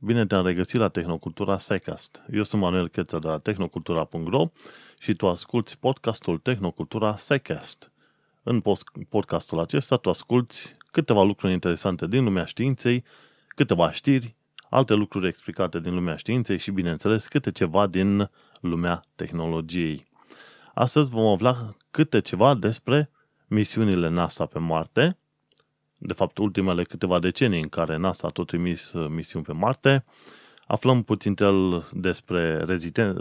Bine te-am regăsit la Technocultura Secest. Eu sunt Manuel Căță de la tehnocultura.ro și tu asculti podcastul Technocultura Secest. În podcastul acesta tu asculti câteva lucruri interesante din lumea științei, câteva știri, alte lucruri explicate din lumea științei și, bineînțeles, câte ceva din lumea tehnologiei. Astăzi vom afla câte ceva despre misiunile NASA pe Marte, de fapt ultimele câteva decenii în care NASA a tot trimis misiuni pe Marte. Aflăm puțintel despre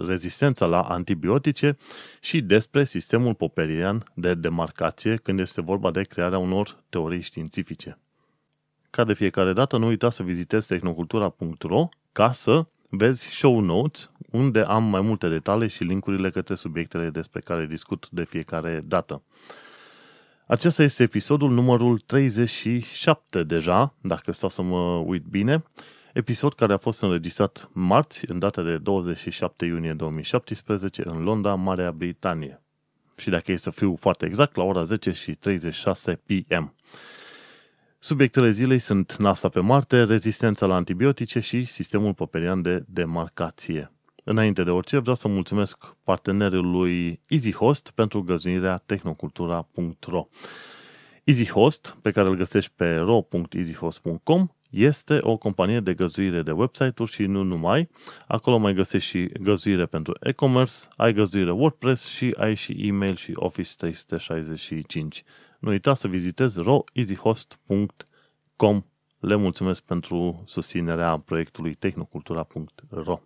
rezistența la antibiotice și despre sistemul poperian de demarcație când este vorba de crearea unor teorii științifice. Ca de fiecare dată, nu uita să vizitezi tehnocultura.ro ca să vezi show notes, unde am mai multe detalii și linkurile către subiectele despre care discut de fiecare dată. Acesta este episodul numărul 37 deja, dacă stau să mă uit bine, episod care a fost înregistrat marți, în data de 27 iunie 2017, în Londra, Marea Britanie. Și dacă e să fiu foarte exact, la ora 10:36 PM. Subiectele zilei sunt NASA pe Marte, rezistența la antibiotice și sistemul poperian de demarcație. Înainte de orice, vreau să mulțumesc partenerului EasyHost pentru găzduirea tehnocultura.ro. EasyHost, pe care îl găsești pe ro.easyhost.com, este o companie de găzduire de website-uri și nu numai. Acolo mai găsești și găzduire pentru e-commerce, ai găzduire WordPress și ai și e-mail și Office 365. Nu uita să vizitezi roeasyhost.com. Le mulțumesc pentru susținerea proiectului tehnocultura.ro.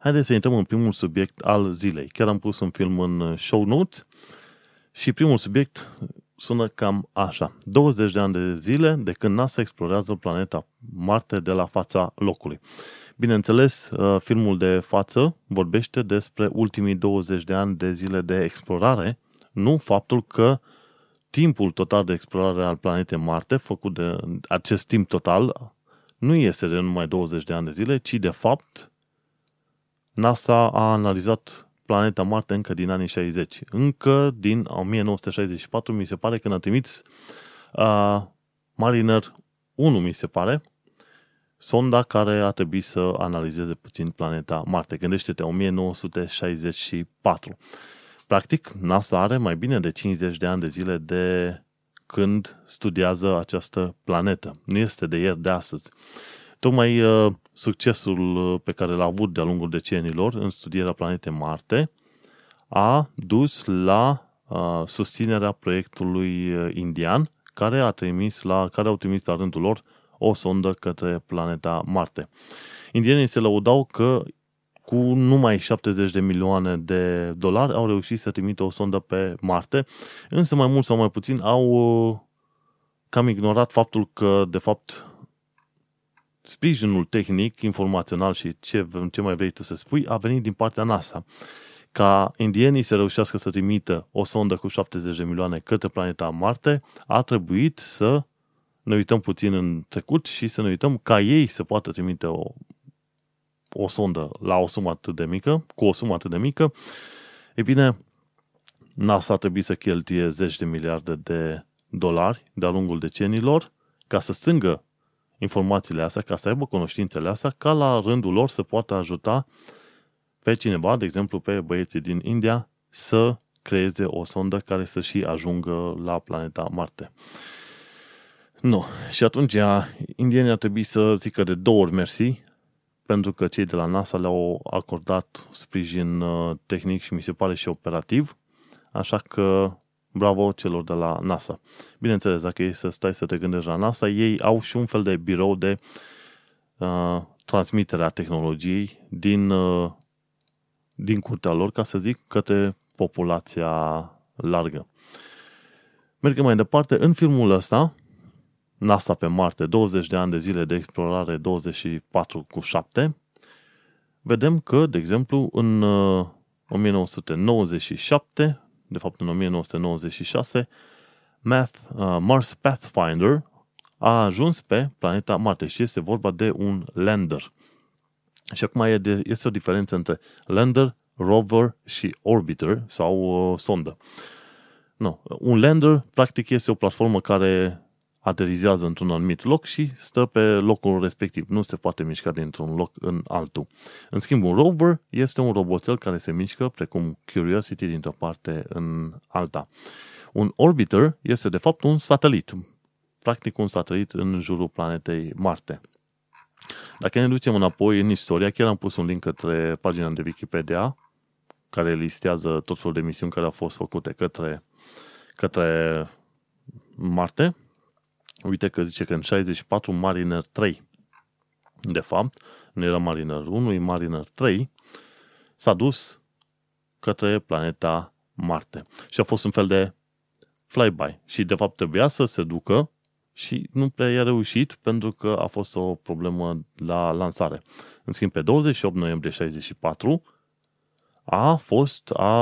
Haideți să intrăm în primul subiect al zilei. Chiar am pus un film în show notes și primul subiect sună cam așa. 20 de ani de zile de când NASA explorează planeta Marte de la fața locului. Bineînțeles, filmul de față vorbește despre ultimii 20 de ani de zile de explorare, nu faptul că timpul total de explorare al planetei Marte, făcut de acest timp total, nu este de numai 20 de ani de zile, ci de fapt NASA a analizat planeta Marte încă din anii 60. Încă din 1964, mi se pare, când a trimis Mariner 1, mi se pare, sonda care a trebuit să analizeze puțin planeta Marte. Gândește-te, 1964. Practic, NASA are mai bine de 50 de ani de zile de când studiază această planetă. Nu este de ieri de astăzi. Tocmai succesul pe care l-a avut de-a lungul decenilor în studierea planetei Marte a dus la susținerea proiectului indian care au trimis la rândul lor o sondă către planeta Marte. Indienii se lăudau că cu numai 70 de milioane de dolari au reușit să trimită o sondă pe Marte, însă mai mult sau mai puțin au cam ignorat faptul că, de fapt, sprijinul tehnic, informațional și ce mai vrei tu să spui a venit din partea NASA. Ca indienii să reușească să trimită o sondă cu 70 de milioane către planeta Marte, a trebuit să ne uităm puțin în trecut și să ne uităm ca ei să poată trimite o sondă cu o sumă atât de mică. Ei bine, NASA a trebuit să cheltuie 10 de miliarde de dolari de-a lungul decenilor ca să strângă informațiile astea, ca să aibă cunoștințele astea, ca la rândul lor să poată ajuta pe cineva, de exemplu pe băieții din India, să creeze o sondă care să și ajungă la planeta Marte. Nu. Și atunci indienii ar trebui să zică de două ori mersi, pentru că cei de la NASA le-au acordat sprijin tehnic și mi se pare și operativ, așa că bravo celor de la NASA. Bineînțeles, dacă e să stai să te gândești la NASA, ei au și un fel de birou de transmitere a tehnologiei din curtea lor, ca să zic, către populația largă. Mergem mai departe. În filmul ăsta, NASA pe Marte, 20 de ani de zile de explorare, 24/7, vedem că, de exemplu, în 1997, de fapt în 1996, Mars Pathfinder a ajuns pe planeta Marte și este vorba de un lander. Și acum este o diferență între lander, rover și orbiter sau sondă. Un lander practic este o platformă care aterizează într-un anumit loc și stă pe locul respectiv. Nu se poate mișca dintr-un loc în altul. În schimb, un rover este un roboțel care se mișcă, precum Curiosity, dintr-o parte în alta. Un orbiter este, de fapt, un satelit. Practic un satelit în jurul planetei Marte. Dacă ne ducem înapoi în istoria, chiar am pus un link către pagina de Wikipedia, care listează tot felul de misiuni care au fost făcute către Marte. Uite că zice că în 64 Mariner 3, de fapt, nu era Mariner 1, e Mariner 3, s-a dus către planeta Marte. Și a fost un fel de flyby. Și de fapt trebuia să se ducă și nu prea i-a reușit pentru că a fost o problemă la lansare. În schimb, pe 28 noiembrie 64 a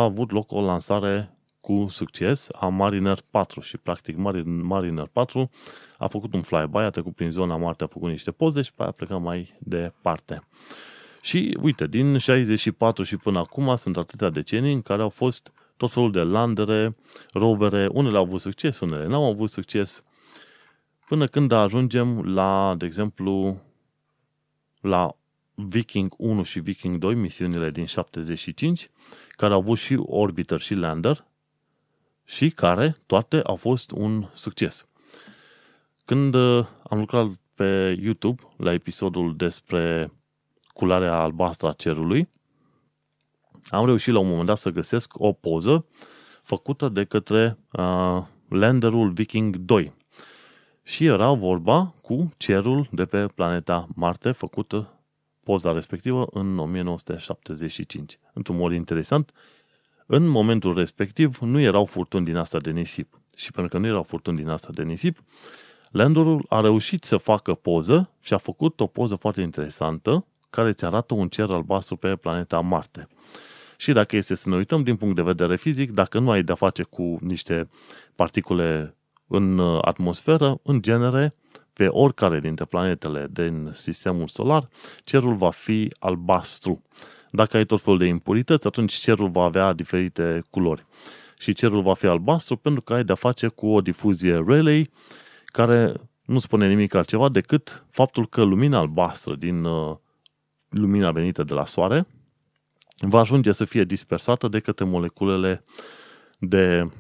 avut loc o lansare cu succes a Mariner 4 și practic Mariner 4 a făcut un flyby, a trecut prin zona Marte, a făcut niște poze și pe aia a plecat mai departe. Și uite, din 64 și până acum sunt atâtea decenii în care au fost tot felul de landere, rovere, unele au avut succes, unele n-au avut succes, până când ajungem la, de exemplu, la Viking 1 și Viking 2, misiunile din 75, care au avut și orbiter și lander, și care toate au fost un succes. Când am lucrat pe YouTube la episodul despre culoarea albastră a cerului, am reușit la un moment dat să găsesc o poză făcută de către landerul Viking 2. Și era vorba cu cerul de pe planeta Marte, făcută poza respectivă în 1975. Într-un mod interesant, în momentul respectiv nu erau furtuni din asta de nisip. Și pentru că nu erau furtuni din asta de nisip, landerul a reușit să facă poză și a făcut o poză foarte interesantă care îți arată un cer albastru pe planeta Marte. Și dacă este să ne uităm din punct de vedere fizic, dacă nu ai de-a face cu niște particule în atmosferă, în genere, pe oricare dintre planetele din sistemul solar, cerul va fi albastru. Dacă ai tot felul de impurități, atunci cerul va avea diferite culori. Și cerul va fi albastru pentru că ai de-a face cu o difuzie Rayleigh care nu spune nimic altceva decât faptul că lumina albastră din lumina venită de la soare va ajunge să fie dispersată de către moleculele de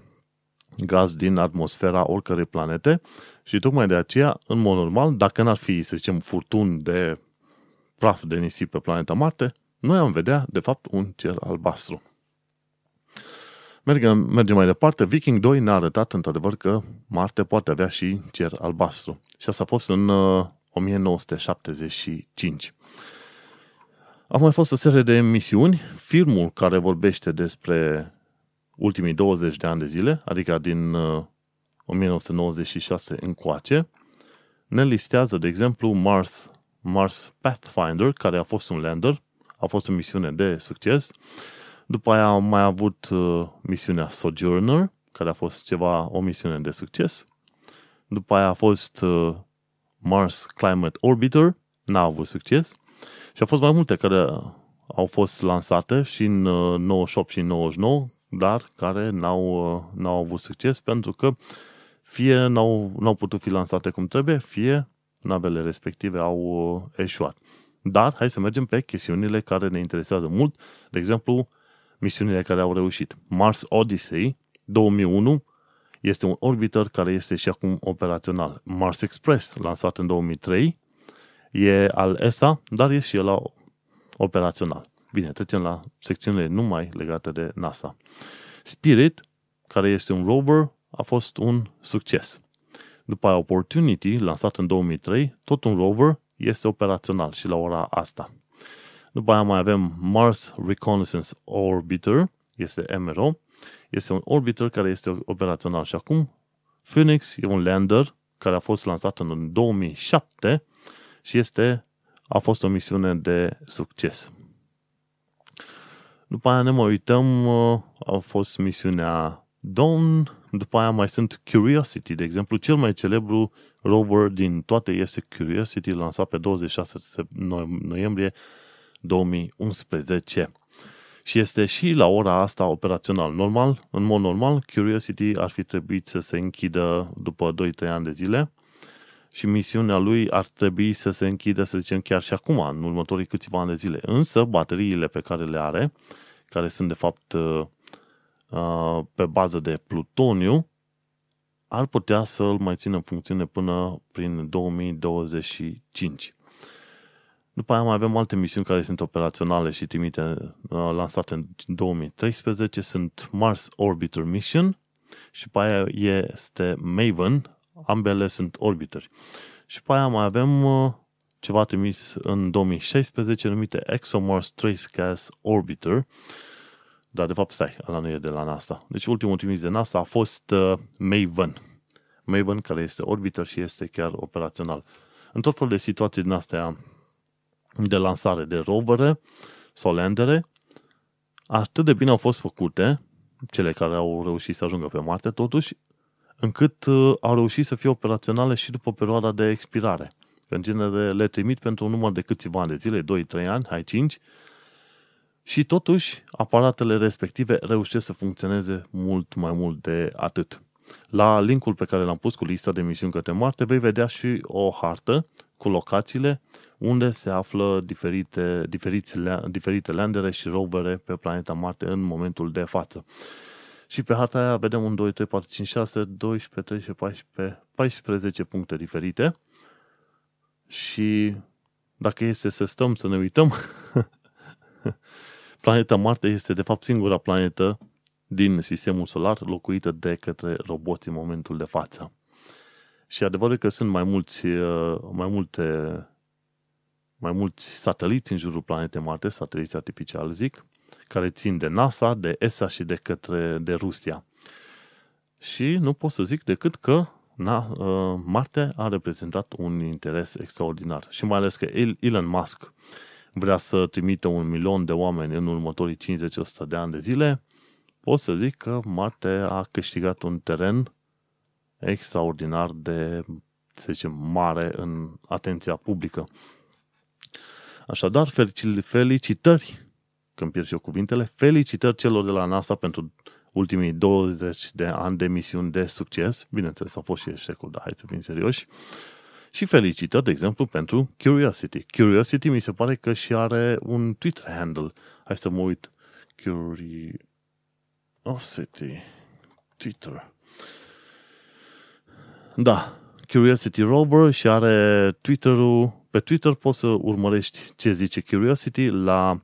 gaz din atmosfera oricărei planete și tocmai de aceea, în mod normal, dacă n-ar fi, să zicem, furtuni de praf de nisip pe planeta Marte, noi am vedea, de fapt, un cer albastru. Mergem mai departe. Viking 2 ne-a arătat, într-adevăr, că Marte poate avea și cer albastru. Și asta a fost în 1975. A mai fost o serie de misiuni. Filmul care vorbește despre ultimii 20 de ani de zile, adică din 1996 încoace, ne listează, de exemplu, Mars Pathfinder, care a fost un lander, a fost o misiune de succes. După aia am mai avut misiunea Sojourner, care a fost o misiune de succes. După aia a fost Mars Climate Orbiter, n-a avut succes. Și au fost mai multe care au fost lansate și în 98 și în 99, dar care n-au avut succes pentru că fie n-au putut fi lansate cum trebuie, fie navele respective au eșuat. Dar hai să mergem pe chestiunile care ne interesează mult, de exemplu, misiunile care au reușit. Mars Odyssey 2001 este un orbiter care este și acum operațional. Mars Express, lansat în 2003, e al ESA, dar e și el operațional. Bine, trecem la secțiunile numai legate de NASA. Spirit, care este un rover, a fost un succes. După aia Opportunity, lansat în 2003, tot un rover, este operațional și la ora asta. După aia mai avem Mars Reconnaissance Orbiter, este MRO, este un orbiter care este operațional și acum. Phoenix e un lander care a fost lansat în 2007 și a fost o misiune de succes. După aia ne mai uităm, a fost misiunea Dawn, după aia mai sunt Curiosity, de exemplu, cel mai celebru rover din toate este Curiosity, lansat pe 26 noiembrie 2011. Și este și la ora asta operațional. Normal, în mod normal, Curiosity ar fi trebuit să se închidă după 2-3 ani de zile, și misiunea lui ar trebui să se închidă, să zicem, chiar și acum, în următorii câțiva ani de zile. Însă, bateriile pe care le are, care sunt de fapt pe bază de plutoniu, ar putea să-l mai țină în funcțiune până prin 2025. După aia mai avem alte misiuni care sunt operaționale și trimite, lansate în 2013, sunt Mars Orbiter Mission și pe aia este MAVEN, ambele sunt orbiteri. Și pe aia mai avem ceva trimis în 2016, numite ExoMars Tracecast Orbiter, dar de fapt stai, ăla nu e de la NASA. Deci ultimul trimis de NASA a fost MAVEN. MAVEN care este orbiter și este chiar operațional. În tot felul de situații din astea de lansare de rovere sau landere, atât de bine au fost făcute, cele care au reușit să ajungă pe Marte totuși, încât au reușit să fie operaționale și după perioada de expirare. În genere le trimit pentru un număr de câțiva ani de zile, 2-3 ani, hai 5, și totuși aparatele respective reușesc să funcționeze mult mai mult de atât. La linkul pe care l-am pus cu lista de misiuni către Marte vei vedea și o hartă cu locațiile unde se află diferite landere și rovere pe planeta Marte în momentul de față. Și pe harta aia vedem un 2, 3, 4, 5, 6, 12, 13, 14, 14 puncte diferite. Și dacă este să stăm, să ne uităm, planeta Marte este de fapt singura planetă din sistemul solar locuită de către roboți în momentul de față. Și adevărul că sunt mai mulți sateliți în jurul planetei Marte, sateliți artificiali, zic, care țin de NASA, de ESA și de Rusia. Și nu pot să zic decât că Marte a reprezentat un interes extraordinar. Și mai ales că Elon Musk vrea să trimită 1 milion de oameni în următorii 50-100 de ani de zile, pot să zic că Marte a câștigat un teren extraordinar de, să zicem, mare în atenția publică. Așadar, felicitări, când pierd și eu cuvintele, felicitări celor de la NASA pentru ultimii 20 de ani de misiuni de succes. Bineînțeles, au fost și eșecuri, dar hai să fim serioși. Și felicitări, de exemplu, pentru Curiosity. Curiosity mi se pare că și are un Twitter handle. Hai să mă uit. Curiosity Twitter. Da, Curiosity Rover și are Twitter-ul. Pe Twitter poți să urmărești ce zice Curiosity la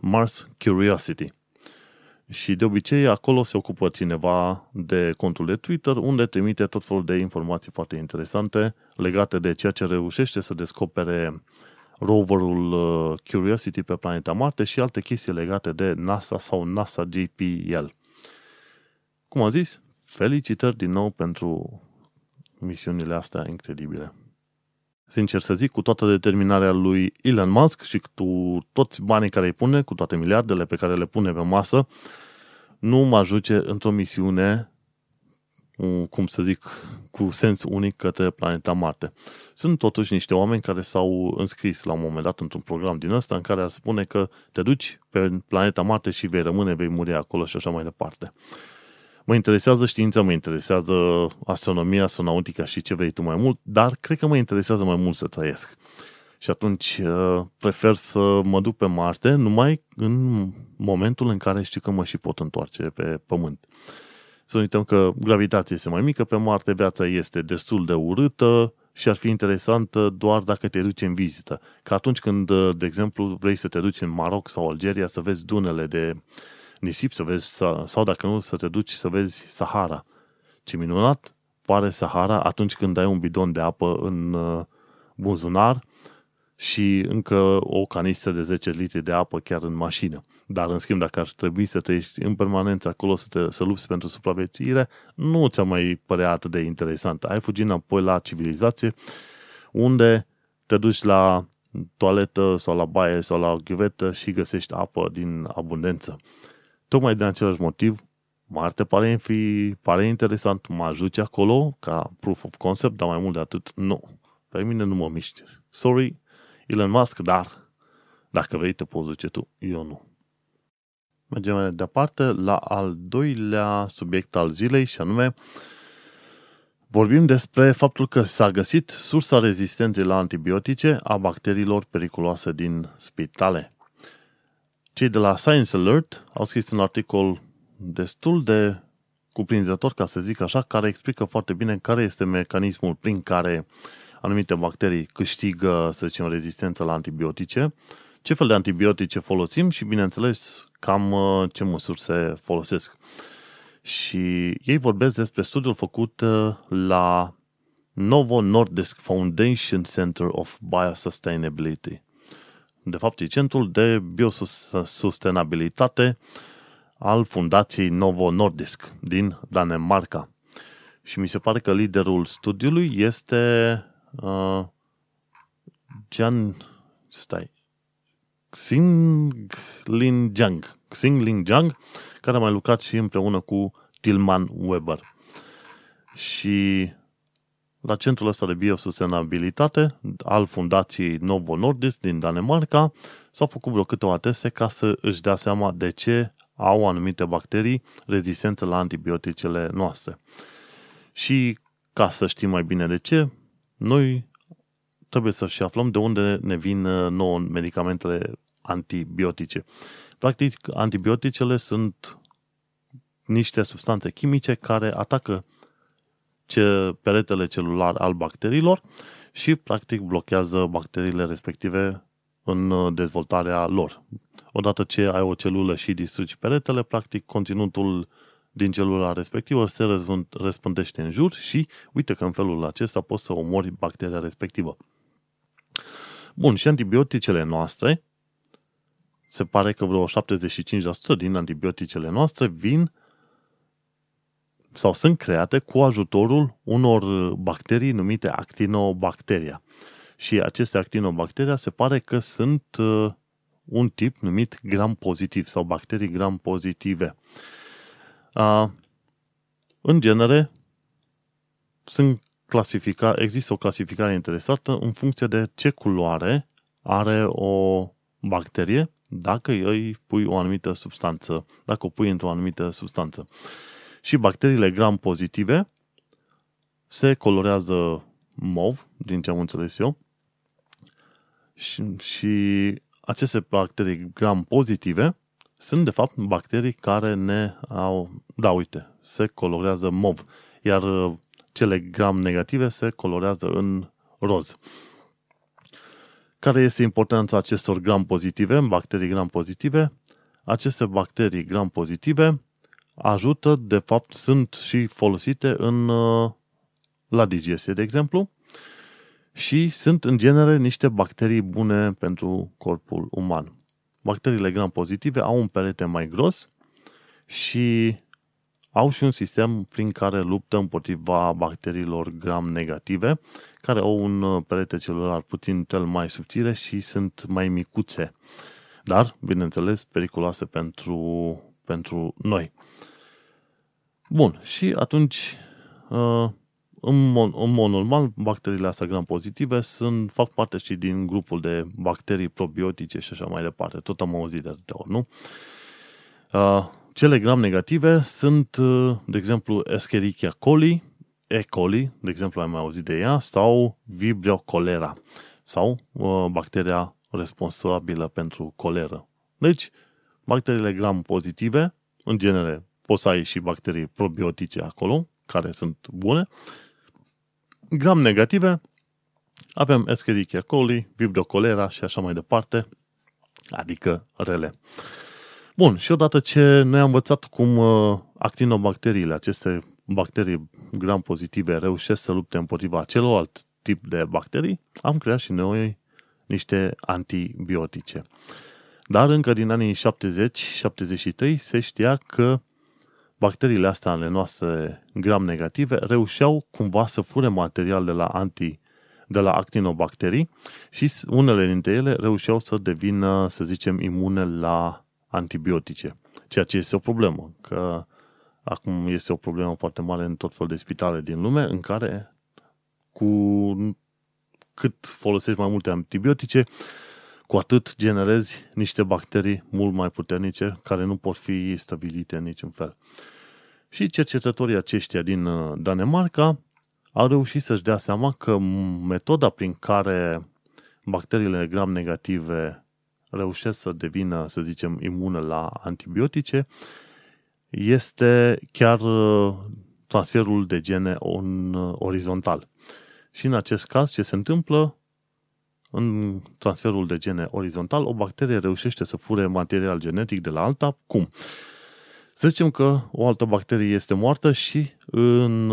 @MarsCuriosity. Și de obicei acolo se ocupă cineva de contul de Twitter, unde trimite tot felul de informații foarte interesante legate de ceea ce reușește să descopere roverul Curiosity pe planeta Marte și alte chestii legate de NASA sau NASA JPL. Cum am zis, felicitări din nou pentru misiunile astea incredibile. Sincer să zic, cu toată determinarea lui Elon Musk și cu toți banii care îi pune, cu toate miliardele pe care le pune pe masă, nu mă ajunge într-o misiune, cum să zic, cu sens unic către planeta Marte. Sunt totuși niște oameni care s-au înscris la un moment dat într-un program din ăsta în care ar spune că te duci pe planeta Marte și vei rămâne, vei muri acolo și așa mai departe. Mă interesează știința, mă interesează astronomia, astronautica și ce vrei tu mai mult, dar cred că mă interesează mai mult să trăiesc. Și atunci prefer să mă duc pe Marte numai în momentul în care știu că mă și pot întoarce pe Pământ. Să nu uităm că gravitația este mai mică pe Marte, viața este destul de urâtă și ar fi interesantă doar dacă te duci în vizită. Că atunci când, de exemplu, vrei să te duci în Maroc sau Algeria să vezi dunele de nisip, să vezi, sau dacă nu, să te duci să vezi Sahara. Ce minunat pare Sahara atunci când ai un bidon de apă în buzunar și încă o canistră de 10 litri de apă chiar în mașină. Dar, în schimb, dacă ar trebui să trăiești în permanență acolo, să lupți pentru supraviețuire, nu ți-a mai părea atât de interesant. Ai fugit înapoi la civilizație, unde te duci la toaletă sau la baie sau la ghiuvetă și găsești apă din abundență. Tocmai din același motiv, Marte pare interesant, mă ajunge acolo ca proof of concept, dar mai mult de atât, nu. Pe mine nu mă miști. Sorry, Elon Musk, dar dacă vrei te poți duce tu, eu nu. Mergem mai departe la al doilea subiect al zilei și anume Vorbim despre faptul că s-a găsit sursa rezistenței la antibiotice a bacteriilor periculoase din spitale. Cei de la Science Alert au scris un articol destul de cuprinzător, ca să zic așa, care explică foarte bine care este mecanismul prin care anumite bacterii câștigă, să zicem, rezistență la antibiotice, ce fel de antibiotice folosim și, bineînțeles, cam ce măsuri se folosesc. Și ei vorbesc despre studiul făcut la Novo Nordisk Foundation Center of Biosustainability. De fapt, e centrul de biosustenabilitate al fundației Novo Nordisk din Danemarca. Și mi se pare că liderul studiului este Xingling Jiang, care a mai lucrat și împreună cu Tilman Weber. Și la centrul ăsta de biosustenabilitate al fundației Novo Nordisk din Danemarca s-au făcut vreo câteva teste ca să își dea seama de ce au anumite bacterii rezistență la antibioticele noastre. Și ca să știm mai bine de ce, noi trebuie să și aflăm de unde ne vin nouă medicamentele antibiotice. Practic, antibioticele sunt niște substanțe chimice care atacă peretele celular al bacteriilor și, practic, blochează bacteriile respective în dezvoltarea lor. Odată ce ai o celulă și distrugi peretele, practic, conținutul din celula respectivă se răspândește în jur și, uite că în felul acesta poți să omori bacteria respectivă. Bun, și antibioticele noastre, se pare că vreo 75% din antibioticele noastre vin sau sunt create cu ajutorul unor bacterii numite actinobacteria. Și aceste actinobacteria se pare că sunt un tip numit gram-pozitiv sau bacterii gram-pozitive. În genere, există o clasificare interesată în funcție de ce culoare are o bacterie dacă îi pui o anumită substanță, dacă o pui într-o anumită substanță. Și bacteriile gram-pozitive se colorează mov, din ce am înțeles eu, și aceste bacterii gram-pozitive sunt, de fapt, bacterii care ne au... Da, uite, se colorează mov, iar cele gram-negative se colorează în roz. Care este importanța acestor gram-pozitive, bacterii gram-pozitive? Aceste bacterii gram-pozitive ajută, de fapt, sunt și folosite la digestie, de exemplu, și sunt, în genere, niște bacterii bune pentru corpul uman. Bacteriile gram-pozitive au un perete mai gros și au și un sistem prin care luptă împotriva bacteriilor gram-negative, care au un perete celular puțin cel mai subțire și sunt mai micuțe, dar, bineînțeles, periculoase pentru noi. Bun, și atunci, în mod normal, bacteriile astea gram-pozitive fac parte și din grupul de bacterii probiotice și așa mai departe. Tot am auzit de atâtea ori, nu? Cele gram-negative sunt, de exemplu, Escherichia coli, E. coli, de exemplu, am mai auzit de ea, sau Vibrio cholera, sau bacteria responsabilă pentru coleră. Deci, bacteriile gram-pozitive, în genere, poți să ai și bacterii probiotice acolo, care sunt bune. Gram-negative, avem Escherichia coli, Vibrio cholera și așa mai departe, adică rele. Bun, și odată ce noi am învățat cum actinobacteriile, aceste bacterii gram-pozitive, reușesc să lupte împotriva celorlalt tip de bacterii, am creat și noi niște antibiotice. Dar încă din anii 70-73 se știa că bacteriile astea ale noastre gram-negative reușeau cumva să fure material de la actinobacterii și unele dintre ele reușeau să devină, să zicem, imune la antibiotice, ceea ce este o problemă, că acum este o problemă foarte mare în tot felul de spitale din lume, în care cu cât folosești mai multe antibiotice, cu atât generezi niște bacterii mult mai puternice, care nu pot fi stabilite în niciun fel. Și cercetătorii aceștia din Danemarca a reușit să-și dea seama că metoda prin care bacteriile gram-negative reușesc să devină, să zicem, imune la antibiotice este chiar transferul de gene în orizontal. Și în acest caz, ce se întâmplă? În transferul de gene orizontal, o bacterie reușește să fure material genetic de la alta. Cum? Să zicem că o altă bacterie este moartă și în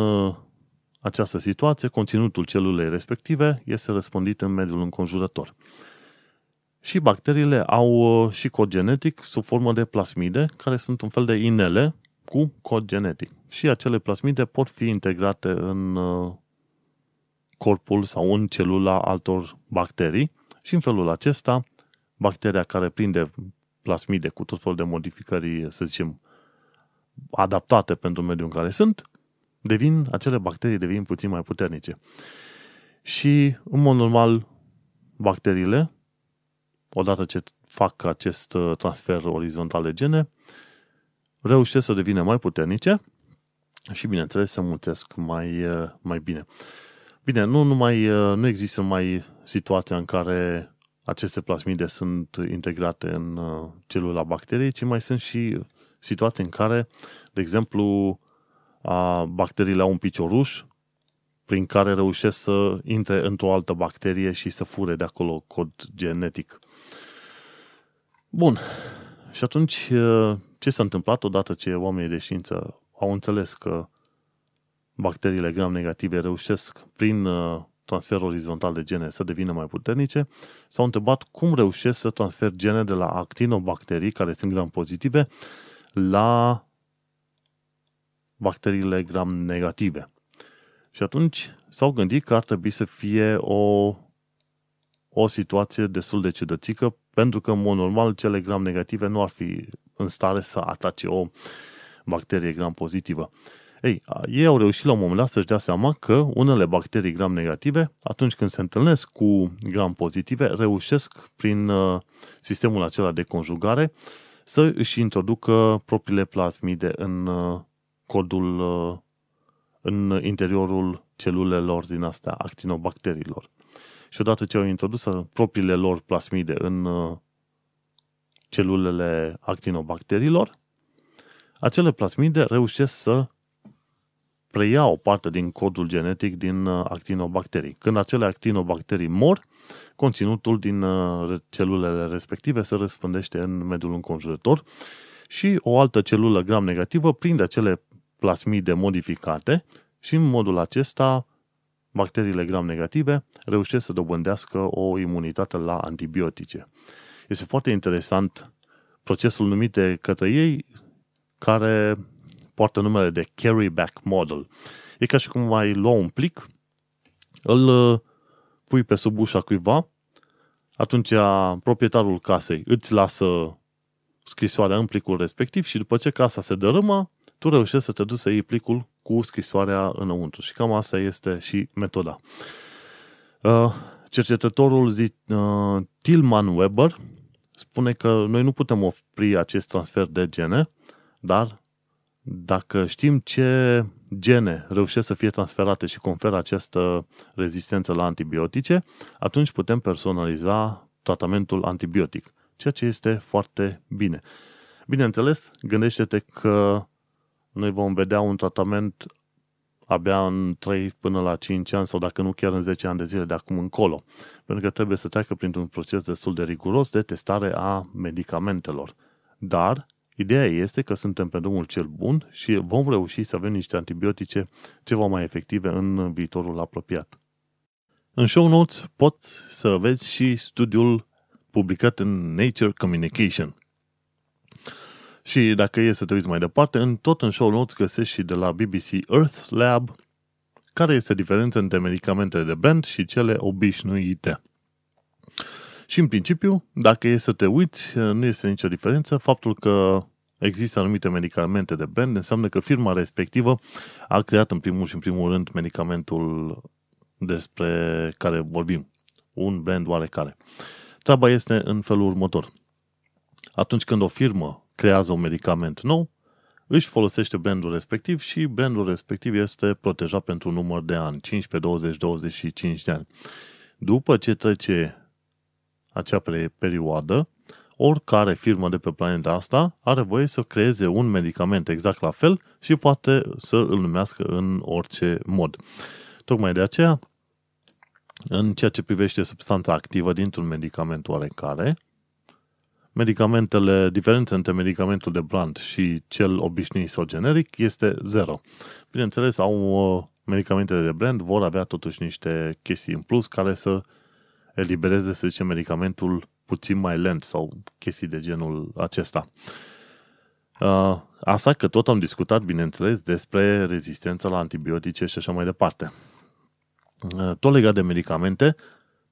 această situație, conținutul celulei respective este răspândit în mediul înconjurător. Și bacteriile au și cod genetic sub formă de plasmide, care sunt un fel de inele cu cod genetic. Și acele plasmide pot fi integrate în corpul sau în celula altor bacterii și în felul acesta, bacteria care prinde plasmide cu tot felul de modificări, să zicem, adaptate pentru mediul în care sunt, acele bacterii devin puțin mai puternice. Și, în mod normal, bacteriile, odată ce fac acest transfer orizontal de gene, reușesc să devină mai puternice și, bineînțeles, să mulțesc mai bine. Bine, nu există mai situația în care aceste plasmide sunt integrate în celula bacteriei, ci mai sunt și situații în care, de exemplu, bacteriile au un picioruș prin care reușesc să intre într-o altă bacterie și să fure de acolo cod genetic. Bun, și atunci ce s-a întâmplat odată ce oamenii de știință au înțeles că bacteriile gram-negative reușesc prin transfer orizontal de gene să devină mai puternice, s-au întrebat cum reușesc să transfer gene de la actinobacterii, care sunt gram-pozitive, la bacteriile gram-negative. Și atunci s-au gândit că ar trebui să fie o situație destul de ciudățică, pentru că, în mod normal, cele gram-negative nu ar fi în stare să atace o bacterie gram-pozitivă. Ei au reușit la un moment dat să-și dea seama că unele bacterii gram-negative, atunci când se întâlnesc cu gram-pozitive, reușesc prin sistemul acela de conjugare să își introducă propriile plasmide în codul, în interiorul celulelor din astea, actinobacteriilor. Și odată ce au introdus propriile lor plasmide în celulele actinobacteriilor, acele plasmide reușesc să preia o parte din codul genetic din actinobacterii. Când acele actinobacterii mor, conținutul din celulele respective se răspândește în mediul înconjurător și o altă celulă gram-negativă prinde acele plasmide modificate și în modul acesta bacteriile gram-negative reușesc să dobândească o imunitate la antibiotice. Este foarte interesant procesul numit de către ei, care poartă numele de carry-back model. E ca și cum mai lua un plic, îl pui pe sub ușa cuiva, atunci proprietarul casei îți lasă scrisoarea în plicul respectiv și după ce casa se dărâmă, tu reușești să te duci să iei plicul cu scrisoarea înăuntru. Și cam asta este și metoda. Cercetătorul Tilman Weber spune că noi nu putem opri acest transfer de gene, dar dacă știm ce gene reușesc să fie transferate și conferă această rezistență la antibiotice, atunci putem personaliza tratamentul antibiotic, ceea ce este foarte bine. Bineînțeles, gândește-te că noi vom vedea un tratament abia în 3 până la 5 ani sau dacă nu chiar în 10 ani de zile de acum încolo, pentru că trebuie să treacă printr-un proces destul de riguros de testare a medicamentelor. Dar ideea este că suntem pe drumul cel bun și vom reuși să avem niște antibiotice ceva mai efective în viitorul apropiat. În show notes poți să vezi și studiul publicat în Nature Communication. Și dacă e să te uiți mai departe, în show notes găsești și de la BBC Earth Lab care este diferența între medicamentele de brand și cele obișnuite. Și în principiu, dacă e să te uiți, nu este nicio diferență. Faptul că există anumite medicamente de brand înseamnă că firma respectivă a creat în primul rând medicamentul despre care vorbim. Un brand oarecare. Treaba este în felul următor. Atunci când o firmă creează un medicament nou, își folosește brandul respectiv și brandul respectiv este protejat pentru un număr de ani, 15, 20, 25 de ani. După ce trece acea perioadă, oricare firmă de pe planeta asta are voie să creeze un medicament exact la fel și poate să îl numească în orice mod. Tocmai de aceea, în ceea ce privește substanța activă dintr-un medicament oarecare, diferența între medicamentul de brand și cel obișnuit sau generic este zero. Bineînțeles, medicamentele de brand vor avea totuși niște chestii în plus care să elibereze, să zicem, medicamentul puțin mai lent sau chestii de genul acesta. Asta că tot am discutat, bineînțeles, despre rezistența la antibiotice și așa mai departe. Tot legat de medicamente,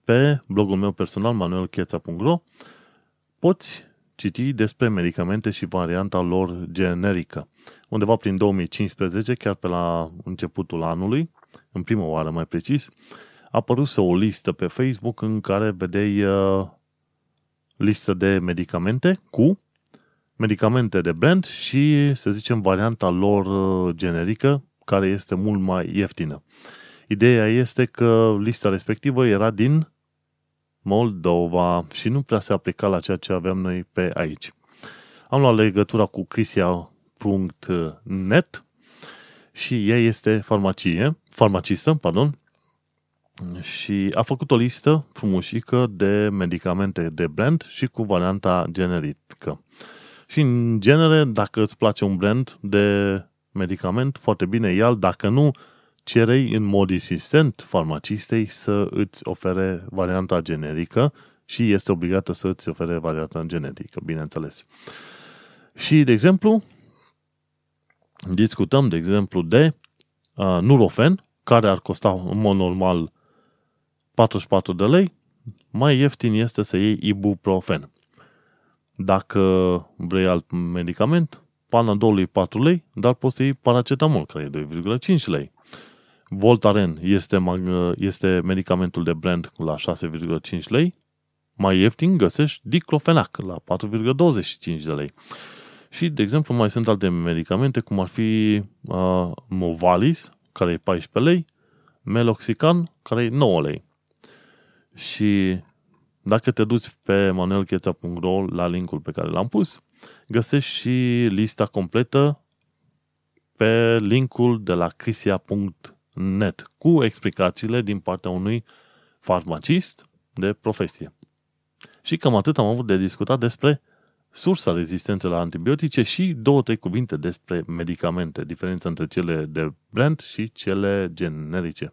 pe blogul meu personal, manuelcheța.ro, poți citi despre medicamente și varianta lor generică. Undeva prin 2015, chiar pe la începutul anului, în prima oară mai precis, a apărut o listă pe Facebook în care vedeai listă de medicamente cu medicamente de brand și, să zicem, varianta lor generică, care este mult mai ieftină. Ideea este că lista respectivă era din Moldova și nu prea se aplica la ceea ce aveam noi pe aici. Am luat legătura cu Crisia.net și ea este farmacistă, și a făcut o listă frumușică de medicamente de brand și cu varianta generică. Și în genere, dacă îți place un brand de medicament, foarte bine ia-l, dacă nu, cerei în mod insistent farmacistei să îți ofere varianta generică și este obligată să îți ofere varianta generică, bineînțeles. Și, de exemplu, discutăm, de exemplu, de Nurofen, care ar costa în mod normal 44 de lei, mai ieftin este să iei ibuprofen. Dacă vrei alt medicament, Panadolul e 4 lei, dar poți să iei paracetamol, care e 2,5 lei. Voltaren este medicamentul de brand la 6,5 lei, mai ieftin găsești diclofenac la 4,25 de lei. Și, de exemplu, mai sunt alte medicamente, cum ar fi Movalis, care e 14 lei, Meloxican, care e 9 lei. Și dacă te duci pe manuelcheța.ro la linkul pe care l-am pus, găsești și lista completă pe linkul de la crisia.net cu explicațiile din partea unui farmacist de profesie. Și cam atât am avut de discutat despre sursa rezistenței la antibiotice și 2-3 cuvinte despre medicamente, diferența între cele de brand și cele generice.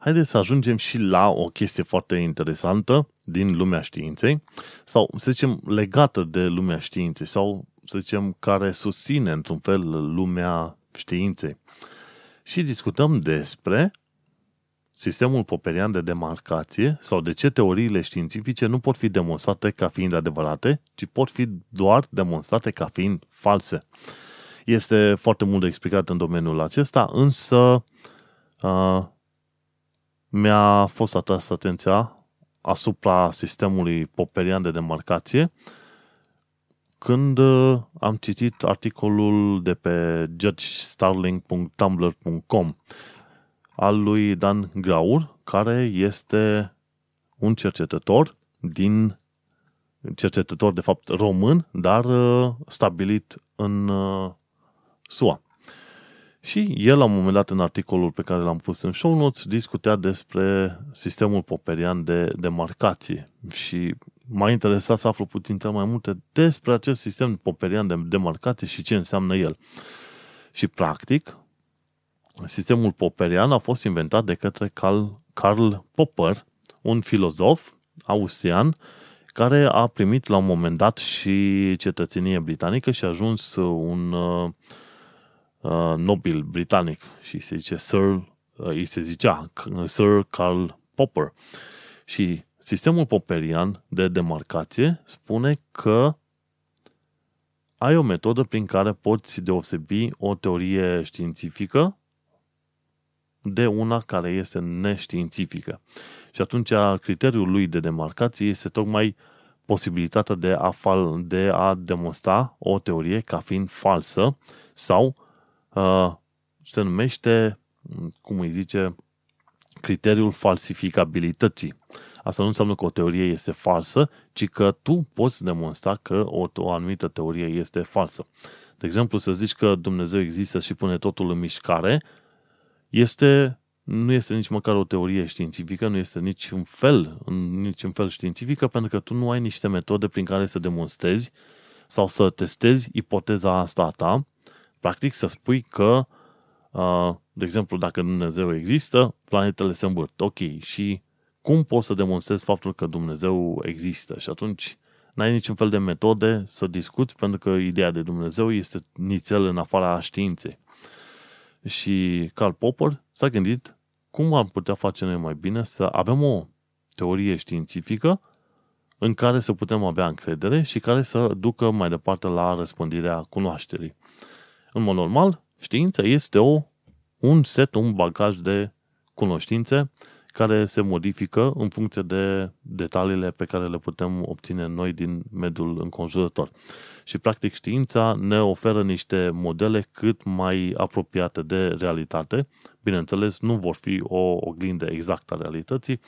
Haideți să ajungem și la o chestie foarte interesantă din lumea științei, sau să zicem legată de lumea științei, sau să zicem care susține într-un fel lumea științei. Și discutăm despre sistemul popperian de demarcație sau de ce teoriile științifice nu pot fi demonstrate ca fiind adevărate, ci pot fi doar demonstrate ca fiind false. Este foarte mult explicat în domeniul acesta, însă mi-a fost atrasă atenția asupra sistemului popperian de demarcație când am citit articolul de pe judgestarling.tumblr.com al lui Dan Graur, care este un cercetător de fapt român, dar stabilit în SUA. Și el, la un moment dat, în articolul pe care l-am pus în show notes, discutea despre sistemul popperian de demarcație. Și m-a interesat să aflu mai multe despre acest sistem popperian de demarcație și ce înseamnă el. Și, practic, sistemul popperian a fost inventat de către Karl Popper, un filozof austrian, care a primit la un moment dat și cetățenie britanică și a ajuns un nobil britanic și îi se zicea Sir Karl Popper. Și sistemul popperian de demarcație spune că ai o metodă prin care poți deosebi o teorie științifică de una care este neștiințifică. Și atunci criteriul lui de demarcație este tocmai posibilitatea de a demonstra o teorie ca fiind falsă sau se numește, cum îi zice, criteriul falsificabilității. Asta nu înseamnă că o teorie este falsă, ci că tu poți demonstra că o anumită teorie este falsă. De exemplu, să zici că Dumnezeu există și pune totul în mișcare, nu este nici măcar o teorie științifică, nu este niciun fel științifică, pentru că tu nu ai niște metode prin care să demonstrezi sau să testezi ipoteza asta a ta. Practic să spui că, de exemplu, dacă Dumnezeu există, planetele se învârt. Ok, și cum poți să demonstrezi faptul că Dumnezeu există? Și atunci n-ai niciun fel de metode să discuți, pentru că ideea de Dumnezeu este nițel în afara științei. Și Karl Popper s-a gândit cum am putea face noi mai bine să avem o teorie științifică în care să putem avea încredere și care să ducă mai departe la răspândirea cunoașterii. În mod normal, știința este un bagaj de cunoștințe care se modifică în funcție de detaliile pe care le putem obține noi din mediul înconjurător. Și, practic, știința ne oferă niște modele cât mai apropiate de realitate. Bineînțeles, nu vor fi o oglindă exactă a realității,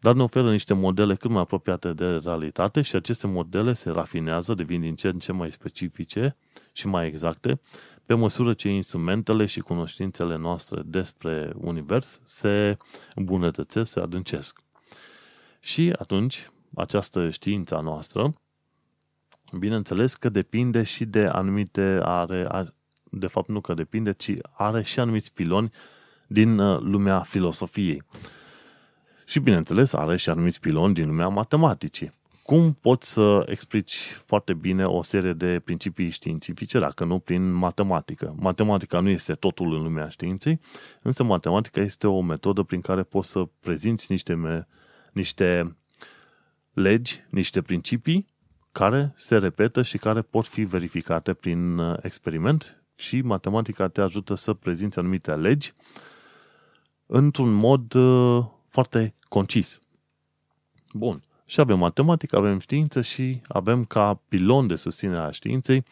dar ne oferă niște modele cât mai apropiate de realitate și aceste modele se rafinează, devin din ce în ce mai specifice și mai exacte, pe măsură ce instrumentele și cunoștințele noastre despre univers se îmbunătățesc, se adâncesc. Și atunci, această știință noastră, bineînțeles că depinde și de anumite, de fapt nu că depinde, ci are și anumiți piloni din lumea filosofiei. Și bineînțeles are și anumiți piloni din lumea matematicii. Cum poți să explici foarte bine o serie de principii științifice, dacă nu prin matematică? Matematica nu este totul în lumea științei, însă matematica este o metodă prin care poți să prezinți niște legi, niște principii care se repetă și care pot fi verificate prin experiment și matematica te ajută să prezinți anumite legi într-un mod foarte concis. Bun. Și avem matematică, avem știință și avem ca pilon de susținere a științei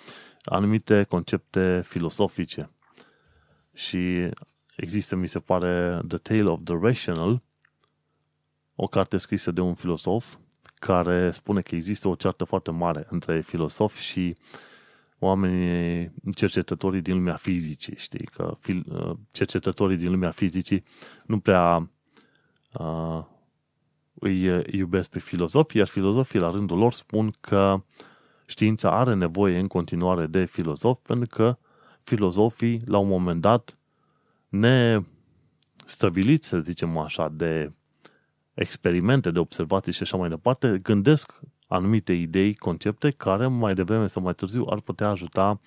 anumite concepte filosofice. Și există, mi se pare, The Tale of the Rational, o carte scrisă de un filosof care spune că există o ceartă foarte mare între filosofi și oamenii, cercetătorii din lumea fizicii. Știi că cercetătorii din lumea fizicii nu prea îi iubesc pe filozofii, iar filozofii la rândul lor spun că știința are nevoie în continuare de filozofi, pentru că filozofii la un moment dat nestăviliți, să zicem așa, de experimente, de observații și așa mai departe, gândesc anumite idei, concepte care mai devreme sau mai târziu ar putea ajuta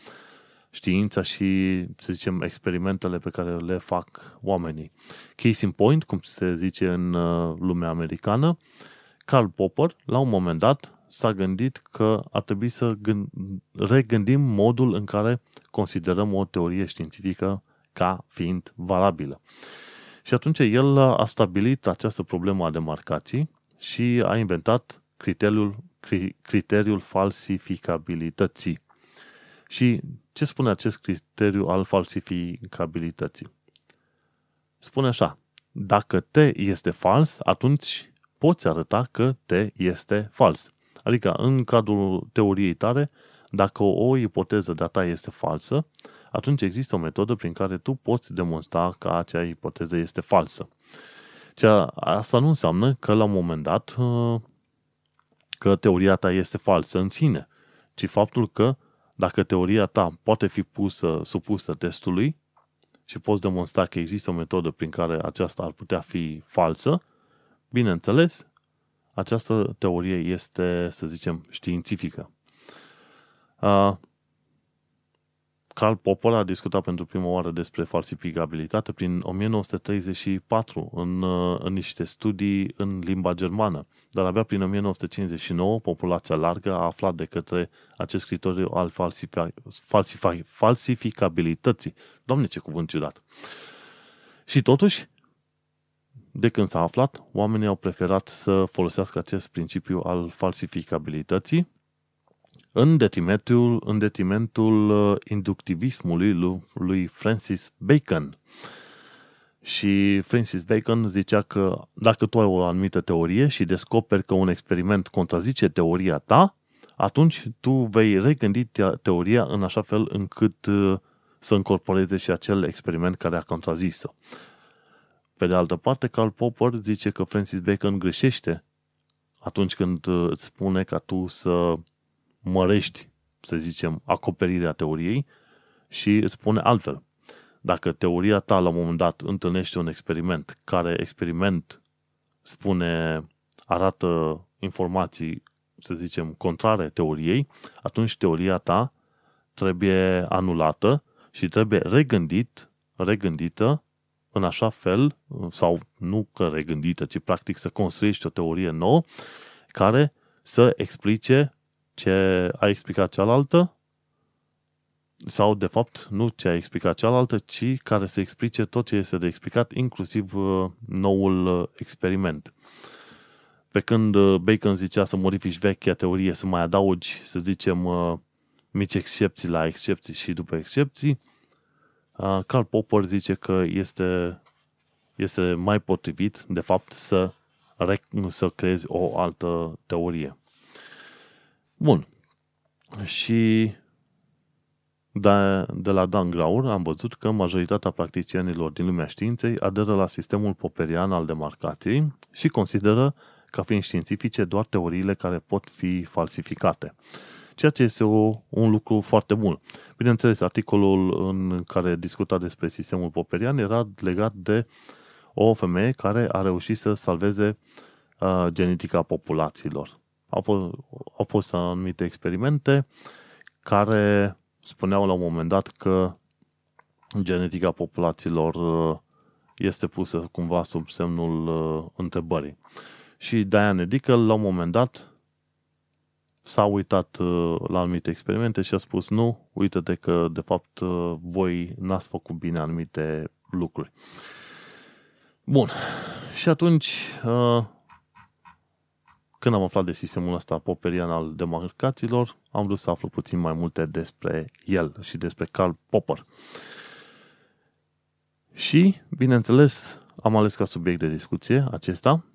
știința și, să zicem, experimentele pe care le fac oamenii. Case in point, cum se zice în lumea americană, Karl Popper, la un moment dat, s-a gândit că ar trebui să regândim modul în care considerăm o teorie științifică ca fiind valabilă. Și atunci el a stabilit această problemă a demarcației și a inventat criteriul falsificabilității. Și ce spune acest criteriu al falsificabilității? Spune așa, dacă T este fals, atunci poți arăta că T este fals. Adică, în cadrul teoriei tale, dacă o ipoteză de-a ta este falsă, atunci există o metodă prin care tu poți demonstra că acea ipoteză este falsă. Și asta nu înseamnă că, la un moment dat, că teoria ta este falsă în sine, ci faptul că dacă teoria ta poate fi supusă testului și poți demonstra că există o metodă prin care aceasta ar putea fi falsă, bineînțeles, această teorie este, să zicem, științifică. Karl Popper a discutat pentru prima oară despre falsificabilitate prin 1934 în niște studii în limba germană, dar abia prin 1959 populația largă a aflat de către acest criteriu al falsificabilității. Doamne, ce cuvânt ciudat! Și totuși, De când s-a aflat, oamenii au preferat să folosească acest principiu al falsificabilității în detrimentul inductivismului lui Francis Bacon. Și Francis Bacon zicea că dacă tu ai o anumită teorie și descoperi că un experiment contrazice teoria ta, atunci tu vei regândi teoria în așa fel încât să încorporeze și acel experiment care a contrazis-o. Pe de altă parte, Karl Popper zice că Francis Bacon greșește atunci când îți spune ca tu să mărești, să zicem, acoperirea teoriei și îți spune altfel. Dacă teoria ta la un moment dat întâlnește un experiment care arată informații, să zicem, contrare teoriei, atunci teoria ta trebuie anulată și trebuie regândită în așa fel, sau nu că regândită, ci practic să construiești o teorie nouă care să explice ce a explicat cealaltă sau, de fapt, nu ce a explicat cealaltă, ci care să explice tot ce este de explicat, inclusiv noul experiment. Pe când Bacon zicea să modifici vechea teorie, să mai adaugi, să zicem, mici excepții la excepții și după excepții, Karl Popper zice că este mai potrivit, de fapt, să creezi o altă teorie. Bun. Și de la Dan Graur am văzut că majoritatea practicienilor din lumea științei aderă la sistemul popperian al demarcației și consideră ca fiind științifice doar teoriile care pot fi falsificate. Ceea ce este un lucru foarte bun. Bineînțeles, articolul în care discuta despre sistemul popperian era legat de o femeie care a reușit să salveze genetica populațiilor. Au fost anumite experimente care spuneau la un moment dat că genetica populațiilor este pusă cumva sub semnul întrebării. Și Diane Dickel la un moment dat s-a uitat la anumite experimente și a spus nu, uite-te că de fapt voi n-ați făcut bine anumite lucruri. Bun, și atunci când am aflat de sistemul ăsta popperian al demarcațiilor, am vrut să aflu puțin mai multe despre el și despre Karl Popper. Și, bineînțeles, am ales ca subiect de discuție acesta,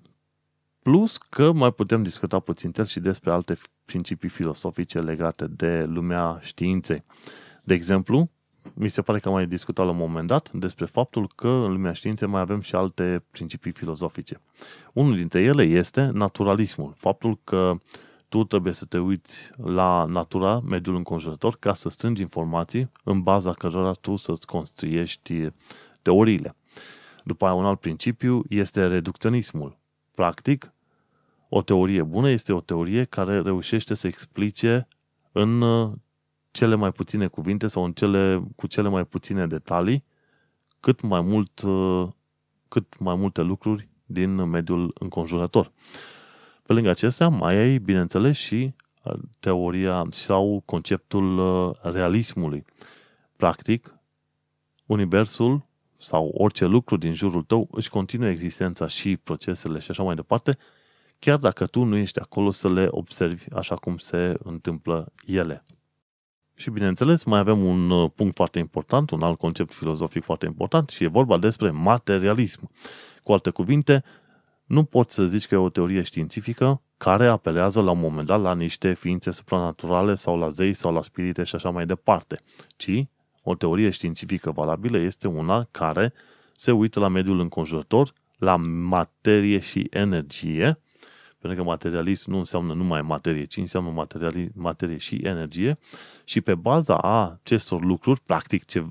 plus că mai putem discuta puțin și despre alte principii filosofice legate de lumea științei. De exemplu, mi se pare că am mai discutat la un moment dat despre faptul că în lumea științei mai avem și alte principii filozofice. Unul dintre ele este naturalismul. Faptul că tu trebuie să te uiți la natura, mediul înconjurător, ca să strângi informații în baza cărora tu să-ți construiești teoriile. După aia, un alt principiu este reducționismul. Practic, o teorie bună este o teorie care reușește să explice în cele mai puține cuvinte sau cu cele mai puține detalii cât mai multe lucruri din mediul înconjurător. Pe lângă acestea, mai ai, bineînțeles, și teoria sau conceptul realismului. Practic, universul sau orice lucru din jurul tău își continuă existența și procesele și așa mai departe, chiar dacă tu nu ești acolo să le observi așa cum se întâmplă ele. Și bineînțeles, mai avem un punct foarte important, un alt concept filozofic foarte important și e vorba despre materialism. Cu alte cuvinte, nu poți să zici că e o teorie științifică care apelează la un moment dat la niște ființe supranaturale sau la zei sau la spirite și așa mai departe, ci o teorie științifică valabilă este una care se uită la mediul înconjurător, la materie și energie, pentru că materialism nu înseamnă numai materie, ci înseamnă materie și energie, și pe baza a acestor lucruri, practic ce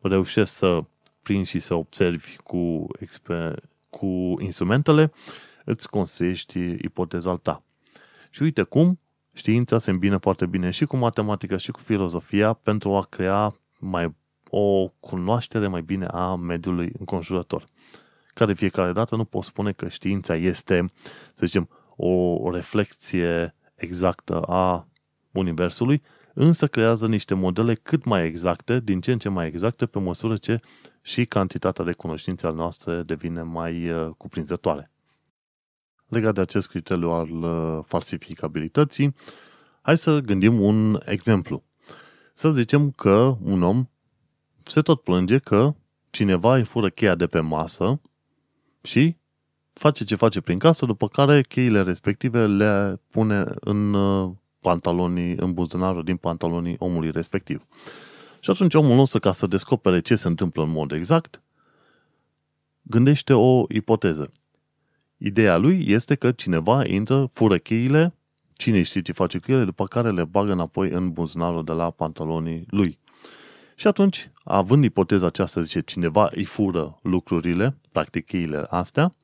reușești să prinzi și să observi cu instrumentele, îți construiești ipoteza ta. Și uite cum știința se îmbină foarte bine și cu matematica și cu filozofia pentru a crea o cunoaștere mai bine a mediului înconjurător. Care fiecare dată nu pot spune că știința este, să zicem, o reflecție exactă a universului, însă creează niște modele cât mai exacte, din ce în ce mai exacte, pe măsură ce și cantitatea de cunoștințe ale noastre devine mai cuprinzătoare. Legat de acest criteriu al falsificabilității, hai să gândim un exemplu. Să zicem că un om se tot plânge că cineva îi fură cheia de pe masă și face ce face prin casă, după care cheile respective le pune în pantalonii, în buzunarul din pantalonii omului respectiv. Și atunci omul nostru, ca să descopere ce se întâmplă în mod exact, gândește o ipoteză. Ideea lui este că cineva intră, fură cheile, cine știe ce face cu ele, după care le bagă înapoi în buzunarul de la pantalonii lui. Și atunci, având ipoteza aceasta, zice, cineva îi fură lucrurile, practic cheile astea,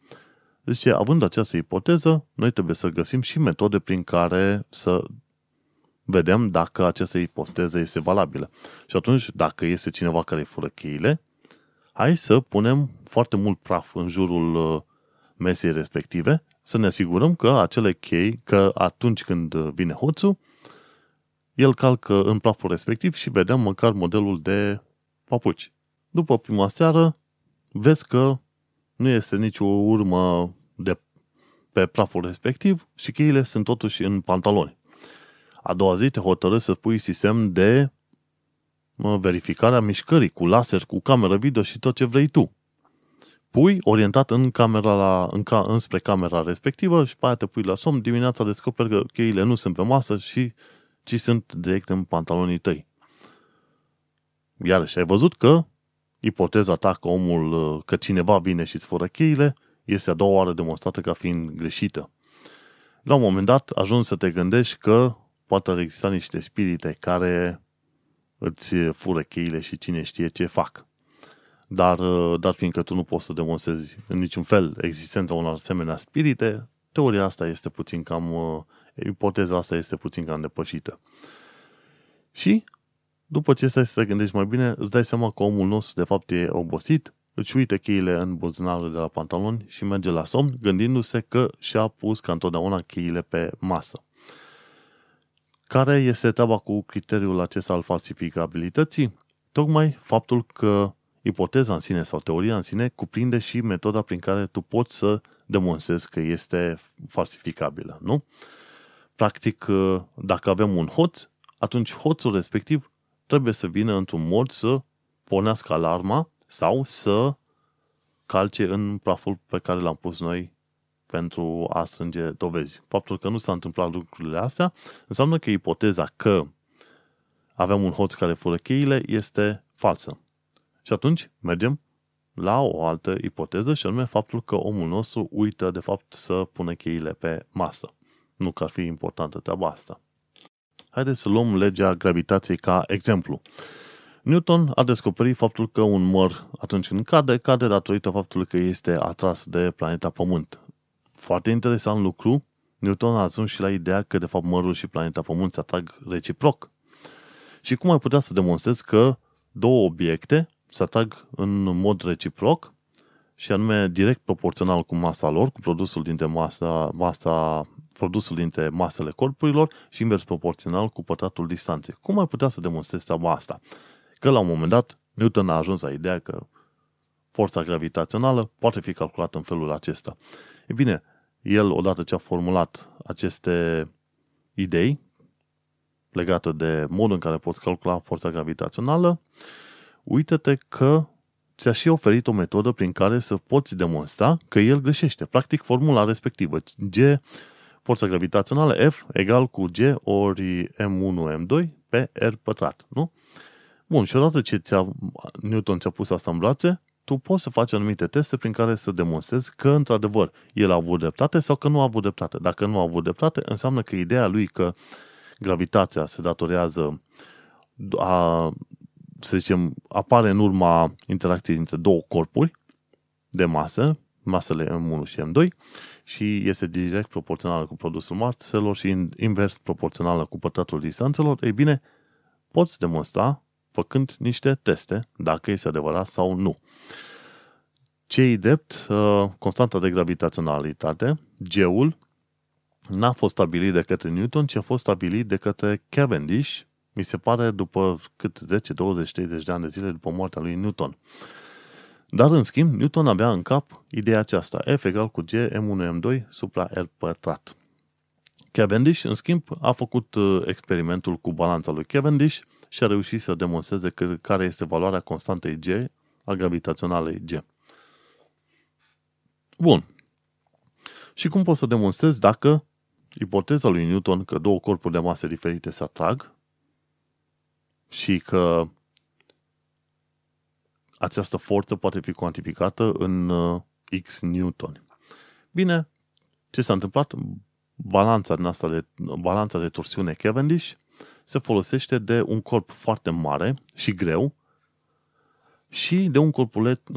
zice, având această ipoteză, noi trebuie să găsim și metode prin care să vedem dacă această ipoteză este valabilă. Și atunci, dacă este cineva care îi fură cheile, hai să punem foarte mult praf în jurul mesei respective, să ne asigurăm că acele chei, că atunci când vine hoțul, el calcă în praful respectiv și vedem măcar modelul de papuci. După prima seară, vezi că nu este nicio urmă de pe praful respectiv și cheile sunt totuși în pantaloni. A doua zi te hotărăști să pui sistem de verificarea mișcării cu laser, cu cameră video și tot ce vrei tu. Pui orientat înspre camera respectivă și pe aia te pui la somn, dimineața descoperi că cheile nu sunt pe masă, ci sunt direct în pantalonii tăi. Iarăși, ai văzut că ipoteza ta că cineva vine și îți fură cheile este a doua oară demonstrată ca fiind greșită. La un moment dat ajungi să te gândești că poate ar exista niște spirite care îți fură cheile și cine știe ce fac. Dar fiindcă tu nu poți să demonstrezi în niciun fel existența unor asemenea spirite, teoria asta este puțin cam... Ipoteza asta este puțin cam depășită. Și, după ce stai să te gândești mai bine, îți dai seama că omul nostru de fapt e obosit, își uită cheile în buzunarul de la pantaloni și merge la somn, gândindu-se că și-a pus ca întotdeauna cheile pe masă. Care este treaba cu criteriul acesta al falsificabilității? Tocmai faptul că ipoteza în sine sau teoria în sine cuprinde și metoda prin care tu poți să demonstrezi că este falsificabilă, nu? Practic, dacă avem un hoț, atunci hoțul respectiv trebuie să vină într-un mod să pornească alarma sau să calce în praful pe care l-am pus noi pentru a strânge dovezi. Faptul că nu s-a întâmplat lucrurile astea înseamnă că ipoteza că avem un hoț care fură cheile este falsă. Și atunci mergem la o altă ipoteză și anume faptul că omul nostru uită de fapt să pună cheile pe masă. Nu că ar fi importantă treaba asta. Haideți să luăm legea gravitației ca exemplu. Newton a descoperit faptul că un măr atunci când cade datorită faptului că este atras de planeta Pământ. Foarte interesant lucru, Newton a ajuns și la ideea că de fapt mărul și planeta Pământ se atrag reciproc. Și cum ai putea să demonstrezi că două obiecte se atrag în mod reciproc și anume direct proporțional cu masa lor, cu produsul dintre produsul dintre masele corpurilor și invers proporțional cu pătratul distanței. Cum ai putea să demonstrezi treaba asta? Că la un moment dat Newton a ajuns la ideea că forța gravitațională poate fi calculată în felul acesta. E bine, el odată ce a formulat aceste idei legate de modul în care poți calcula forța gravitațională, uită-te că ți-a și oferit o metodă prin care să poți demonstra că el greșește. Practic, formula respectivă, forța gravitațională F egal cu G ori M1, M2 pe R pătrat, nu? Bun, și odată ce Newton ți-a pus asta în brațe, tu poți să faci anumite teste prin care să demonstrezi că, într-adevăr, el a avut dreptate sau că nu a avut dreptate. Dacă nu a avut dreptate, înseamnă că ideea lui că gravitația se datorează apare în urma interacției dintre două corpuri de masă, masele M1 și M2, și este direct proporțională cu produsul maselor și invers proporțională cu pătratul distanțelor, ei bine, poți demonstra făcând niște teste dacă este adevărat sau nu. Ce-i drept, constanta de gravitaționalitate, G-ul, n-a fost stabilit de către Newton, ci a fost stabilit de către Cavendish Mi se pare după cât 10, 20, 30 de ani de zile după moartea lui Newton. Dar în schimb, Newton avea în cap ideea aceasta. F egal cu G, M1, M2, supra R pătrat. Cavendish, în schimb, a făcut experimentul cu balanța lui Cavendish și a reușit să demonstreze care este valoarea constantei G, a gravitaționalei G. Bun. Și cum poți să demonstrezi dacă ipoteza lui Newton că două corpuri de mase diferite se atrag și că această forță poate fi cuantificată în X Newton? Bine, ce s-a întâmplat? Balanța de torsiune Cavendish se folosește de un corp foarte mare și greu și de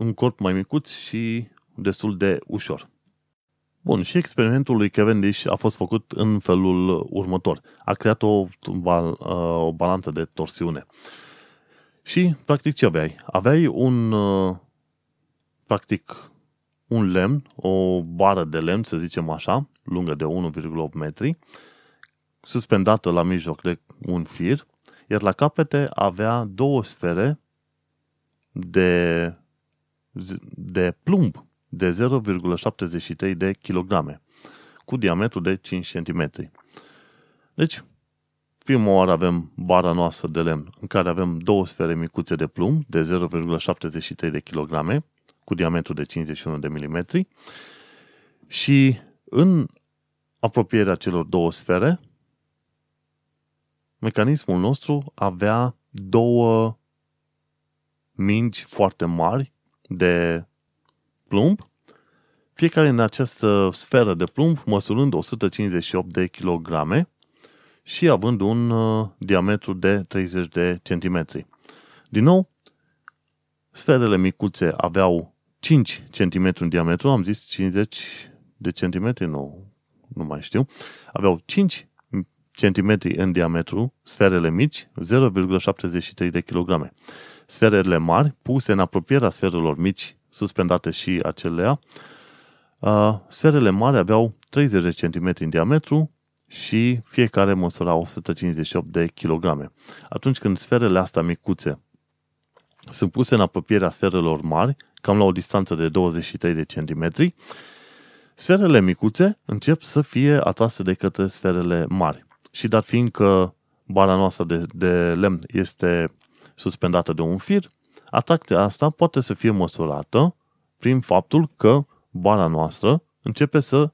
un corp mai micuț și destul de ușor. Bun, și experimentul lui Cavendish a fost făcut în felul următor. A creat o balanță de torsiune. Și, practic, ce aveai? Aveai un lemn, o bară de lemn, să zicem așa, lungă de 1,8 metri, suspendată la mijloc de un fir, iar la capete avea două sfere de plumb de 0,73 de kilograme, cu diametru de 5 cm. Deci, prima oară avem bara noastră de lemn, în care avem două sfere micuțe de plumb de 0,73 de kilograme, cu diametru de 51 de mm, și în apropierea celor două sfere, mecanismul nostru avea două mingi foarte mari de plumb, fiecare în această sferă de plumb măsurând 158 de kilograme și având un diametru de 30 de centimetri. Din nou, sferele micuțe aveau 5 cm în diametru, am zis 50 de centimetri, nu mai știu, aveau 5 cm în diametru, sferele mici, 0,73 de kilograme. Sferele mari, puse în apropierea sferelor mici, suspendate și acelea, sferele mari aveau 30 de cm în diametru și fiecare măsura 158 de kilograme. Atunci când sferele astea micuțe sunt puse în apropierea sferelor mari, cam la o distanță de 23 de centimetri, sferele micuțe încep să fie atrase de către sferele mari. Și dat fiind că bara noastră de lemn este suspendată de un fir, atracția asta poate să fie măsurată prin faptul că bara noastră începe să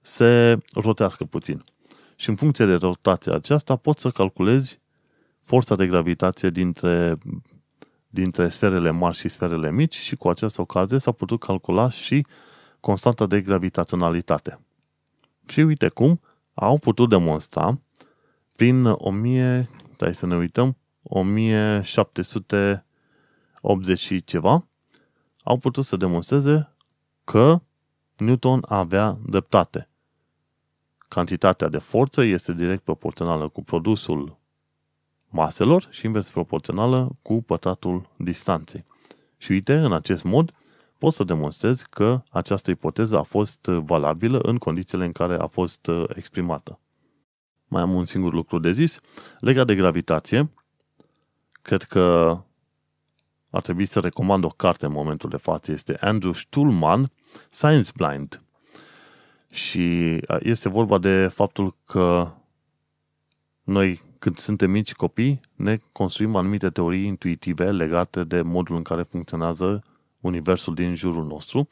se rotească puțin. Și în funcție de rotația aceasta poți să calculezi forța de gravitație dintre sferele mari și sferele mici și cu această ocazie s-a putut calcula și constanta de gravitaționalitate. Și uite cum au putut demonstra prin 1780 și ceva, au putut să demonstreze că Newton avea dreptate. Cantitatea de forță este direct proporțională cu produsul maselor și invers proporțională cu pătratul distanței. Și uite, în acest mod, poți să demonstrezi că această ipoteză a fost valabilă în condițiile în care a fost exprimată. Mai am un singur lucru de zis. Legat de gravitație, cred că ar trebui să recomand o carte în momentul de față. Este Andrew Shtulman, Science Blind. Și este vorba de faptul că noi, când suntem mici copii, ne construim anumite teorii intuitive legate de modul în care funcționează universul din jurul nostru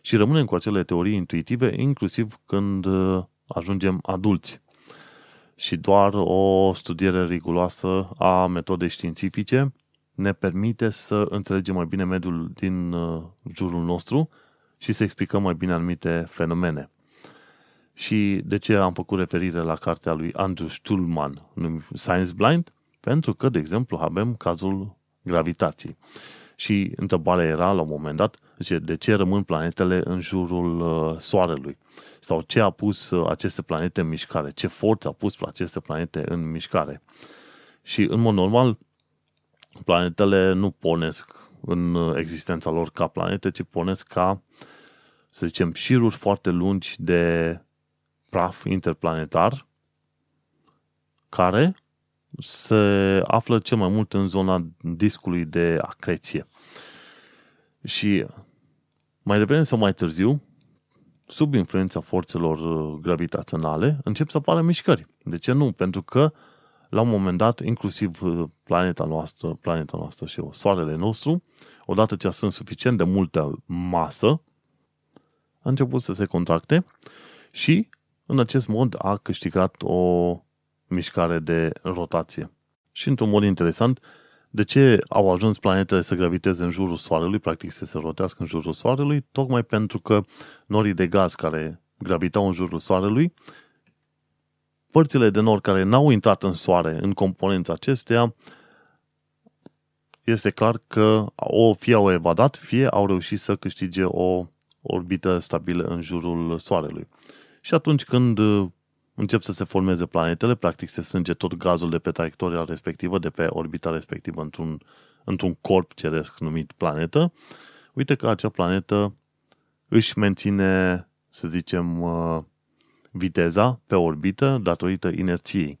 și rămânem cu acele teorii intuitive inclusiv când ajungem adulți. Și doar o studiere riguroasă a metodei științifice ne permite să înțelegem mai bine mediul din jurul nostru și să explicăm mai bine anumite fenomene. Și de ce am făcut referire la cartea lui Andrew Shtulman, Science Blind? Pentru că, de exemplu, avem cazul gravitației. Și întrebarea era, la un moment dat, de ce rămân planetele în jurul Soarelui? Sau ce a pus aceste planete în mișcare? Ce forță a pus aceste planete în mișcare? Și, în mod normal, planetele nu pornesc în existența lor ca planete, ci pornesc ca, să zicem, șiruri foarte lungi de praf interplanetar, care se află cel mai mult în zona discului de acreție. Și mai devreme sau mai târziu, sub influența forțelor gravitaționale, încep să apară mișcări. De ce nu? Pentru că la un moment dat, inclusiv planeta noastră și soarele nostru, odată ce a strâns suficient de multă masă, a început să se contracte și în acest mod a câștigat o mișcare de rotație. Și într-un mod interesant, de ce au ajuns planetele să graviteze în jurul Soarelui, practic să se rotească în jurul Soarelui? Tocmai pentru că norii de gaz care gravitau în jurul Soarelui, părțile de nor care n-au intrat în Soare în componența acesteia, este clar că fie au evadat, fie au reușit să câștige o orbită stabilă în jurul Soarelui. Și atunci când încep să se formeze planetele, practic se strânge tot gazul de pe traiectoria respectivă, de pe orbita respectivă într-un corp ceresc numit planetă, uite că acea planetă își menține, să zicem, viteza pe orbită datorită inerției.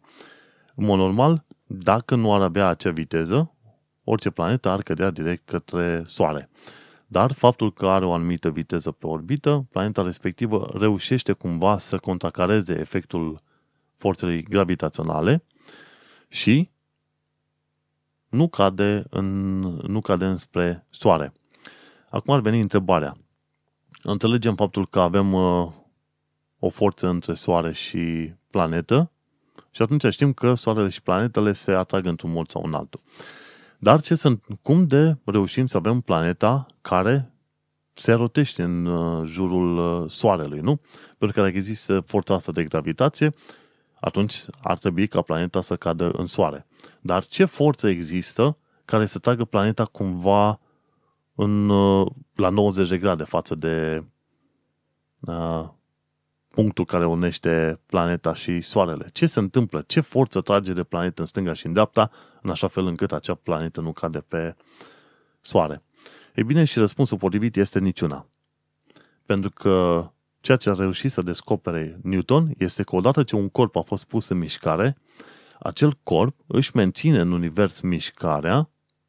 În mod normal, dacă nu ar avea acea viteză, orice planetă ar cădea direct către Soare. Dar faptul că are o anumită viteză pe orbită, planeta respectivă reușește cumva să contracareze efectul forțelor gravitaționale și nu cade înspre Soare. Acum ar veni întrebarea. Înțelegem faptul că avem o forță între Soare și planetă și atunci știm că Soarele și planetele se atrag într-un mod sau în altul. Dar cum de reușim să avem planeta care se rotește în jurul Soarelui, nu? Pentru că dacă există forța asta de gravitație, atunci ar trebui ca planeta să cadă în Soare. Dar ce forță există care să tragă planeta cumva la 90 de grade față de punctul care unește planeta și Soarele? Ce se întâmplă? Ce forță trage de planetă în stânga și în dreapta, în așa fel încât acea planetă nu cade pe Soare? Ei bine, și răspunsul potrivit este niciuna. Pentru că ceea ce a reușit să descopere Newton este că odată ce un corp a fost pus în mișcare, acel corp își menține în univers mișcarea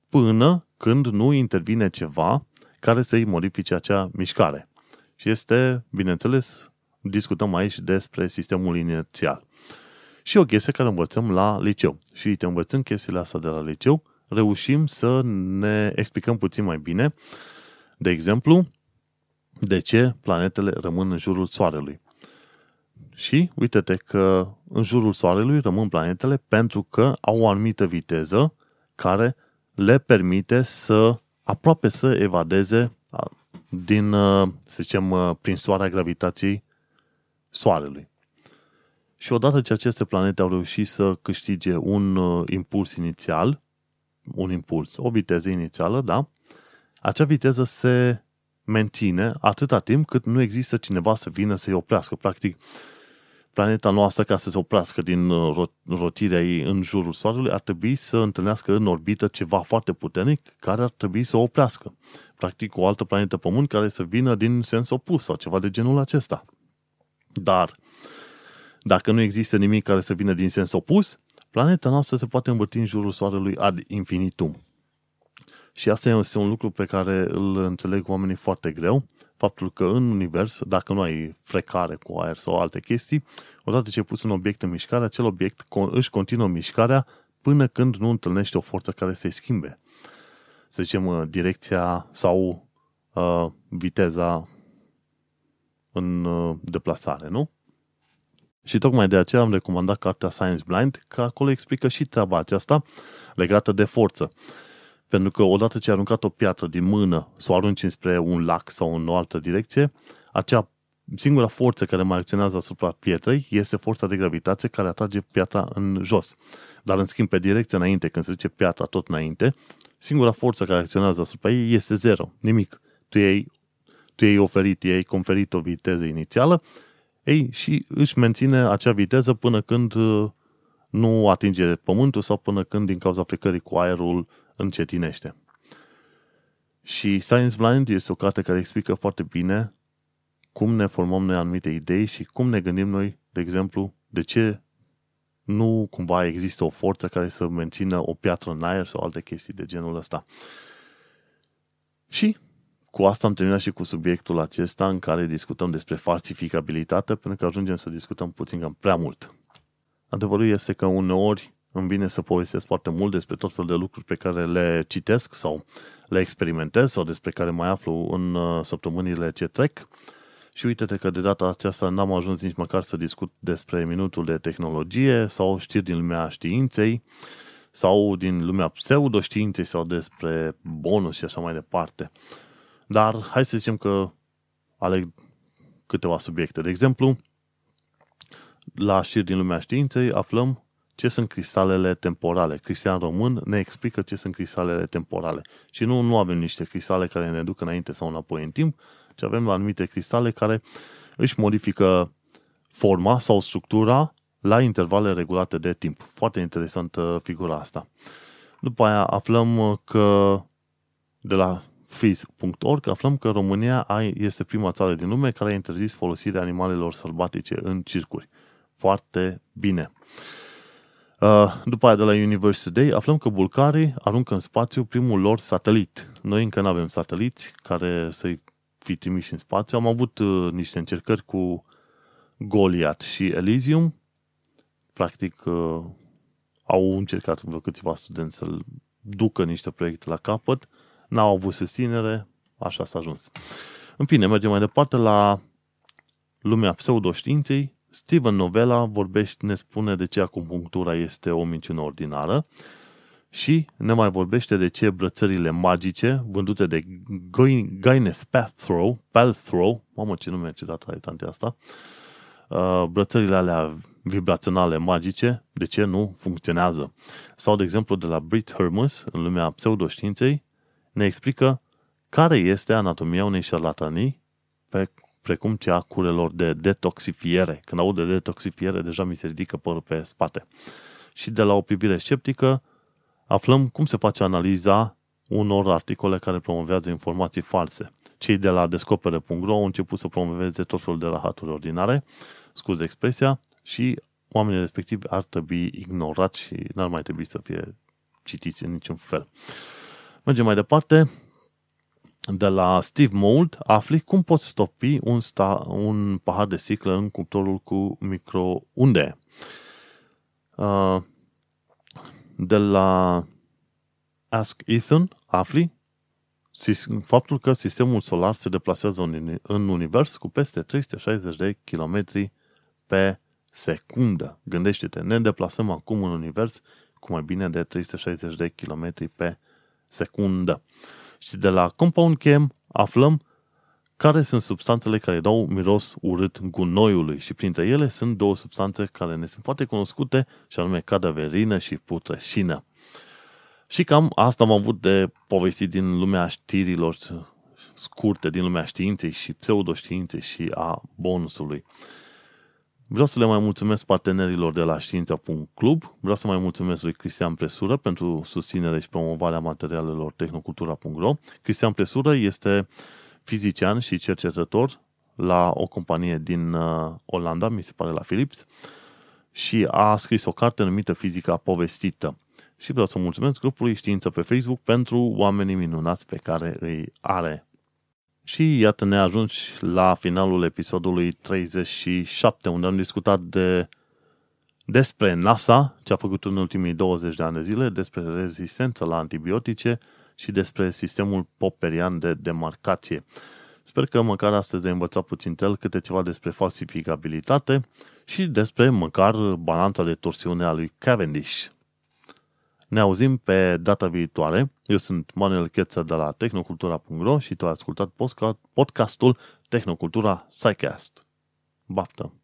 până când nu intervine ceva care să-i modifice acea mișcare. Și este, bineînțeles, discutăm aici despre sistemul inerțial. Și o chestie care învățăm la liceu. Și uite, învățând chestiile astea de la liceu, reușim să ne explicăm puțin mai bine, de exemplu, de ce planetele rămân în jurul Soarelui. Și uite-te că în jurul Soarelui rămân planetele pentru că au o anumită viteză care le permite să aproape să evadeze din, să zicem, prin soarea gravitației Soarelui. Și odată ce aceste planete au reușit să câștige un impuls inițial, o viteză inițială, da? Acea viteză se menține atâta timp cât nu există cineva să vină să-i oprească. Practic, planeta noastră, ca să se oprească din rotirea ei în jurul Soarelui, ar trebui să întâlnească în orbită ceva foarte puternic care ar trebui să o oprească. Practic, o altă planetă Pământ care să vină din sens opus sau ceva de genul acesta. Dar, dacă nu există nimic care să vină din sens opus, planeta noastră se poate învârti în jurul Soarelui ad infinitum. Și asta este un lucru pe care îl înțeleg oamenii foarte greu, faptul că în univers, dacă nu ai frecare cu aer sau alte chestii, odată ce pus un obiect în mișcare, acel obiect își continuă mișcarea până când nu întâlnește o forță care să-i schimbe, să zicem, direcția sau viteza în deplasare, nu? Și tocmai de aceea am recomandat cartea Science Blind, că acolo explică și treaba aceasta legată de forță. Pentru că odată ce ai aruncat o piatră din mână, să o arunci înspre un lac sau în o altă direcție, acea singura forță care mai acționează asupra pietrei este forța de gravitație care atrage piatra în jos. Dar în schimb, pe direcția înainte, când se duce piatra tot înainte, singura forță care acționează asupra ei este zero, nimic. Tu i-ai conferit o viteză inițială, ei și își menține acea viteză până când nu atinge pământul sau până când, din cauza frecării cu aerul, încetinește. Și Science Blind este o carte care explică foarte bine cum ne formăm noi anumite idei și cum ne gândim noi, de exemplu, de ce nu cumva există o forță care să mențină o piatră în aer sau alte chestii de genul ăsta. Și cu asta am terminat și cu subiectul acesta în care discutăm despre falsificabilitate, pentru că ajungem să discutăm puțin cam prea mult. Adevărul este că uneori îmi vine să povestesc foarte mult despre tot felul de lucruri pe care le citesc sau le experimentez sau despre care mai aflu în săptămânile ce trec. Și uite-te că de data aceasta n-am ajuns nici măcar să discut despre minutul de tehnologie sau știri din lumea științei sau din lumea pseudoștiinței sau despre bonus și așa mai departe. Dar hai să zicem că aleg câteva subiecte. De exemplu, la știri din lumea științei aflăm ce sunt cristalele temporale. Cristian Român ne explică ce sunt cristalele temporale. Și nu avem niște cristale care ne duc înainte sau înapoi în timp, ci avem anumite cristale care își modifică forma sau structura la intervale regulate de timp. Foarte interesantă figura asta. După aia aflăm că de la phys.org aflăm că România este prima țară din lume care a interzis folosirea animalelor sălbatice în circuri. Foarte bine. După aia de la University Today aflăm că bulgarii aruncă în spațiu primul lor satelit. Noi încă nu avem sateliți care să-i fi trimiși în spațiu. Am avut niște încercări cu Goliat și Elysium. Practic au încercat vreo câțiva studenți să-l ducă niște proiecte la capăt. N-au avut susținere, așa s-a ajuns. În fine, mergem mai departe la lumea pseudoștiinței. Steven Novella vorbește, ne spune de ce acupunctura este o minciună ordinară și ne mai vorbește de ce brățările magice vândute de Gwyneth Paltrow, mamă ce nume ce dată ai tante asta, brățările alea vibraționale magice, de ce nu funcționează. Sau, de exemplu, de la Brit Hermes, în lumea pseudoștiinței, ne explică care este anatomia unei șarlatanii, precum cea a curelor de detoxifiere. Când aud de detoxifiere, deja mi se ridică părul pe spate. Și de la o privire sceptică, aflăm cum se face analiza unor articole care promovează informații false. Cei de la descopere.ro au început să promoveze tot felul de rahaturi ordinare, scuze expresia, și oamenii respectivi ar trebui ignorați și n-ar mai trebui să fie citiți în niciun fel. Mergem mai departe. De la Steve Mould afli cum poți stopi un pahar de sticlă în cuptorul cu microunde. De la Ask Ethan afli faptul că sistemul solar se deplasează în univers cu peste 360 de km pe secundă. Gândește-te, ne deplasăm acum în univers cu mai bine de 360 de km pe secundă. Și de la Compound Chem aflăm care sunt substanțele care dau miros urât gunoiului și printre ele sunt două substanțe care ne sunt foarte cunoscute și anume cadaverină și putreșină. Și cam asta am avut de povestit din lumea știrilor scurte, din lumea științei și pseudoștiinței și a bonusului. Vreau să le mai mulțumesc partenerilor de la știința.club, vreau să mai mulțumesc lui Cristian Presură pentru susținere și promovarea materialelor tehnocultura.ro. Cristian Presură este fizician și cercetător la o companie din Olanda, mi se pare la Philips, și a scris o carte numită Fizica povestită. Și vreau să mulțumesc grupului Știință pe Facebook pentru oamenii minunați pe care îi are. Și iată ne ajungi la finalul episodului 37, unde am discutat despre NASA, ce a făcut în ultimii 20 de ani de zile, despre rezistență la antibiotice și despre sistemul popperian de demarcație. Sper că măcar astăzi ai învățat puțin câte ceva despre falsificabilitate și despre măcar balanța de torsiune a lui Cavendish. Ne auzim pe data viitoare. Eu sunt Manuel Căță de la tehnocultura.ro și tu ai ascultat podcastul Technocultura Secest. Baftă!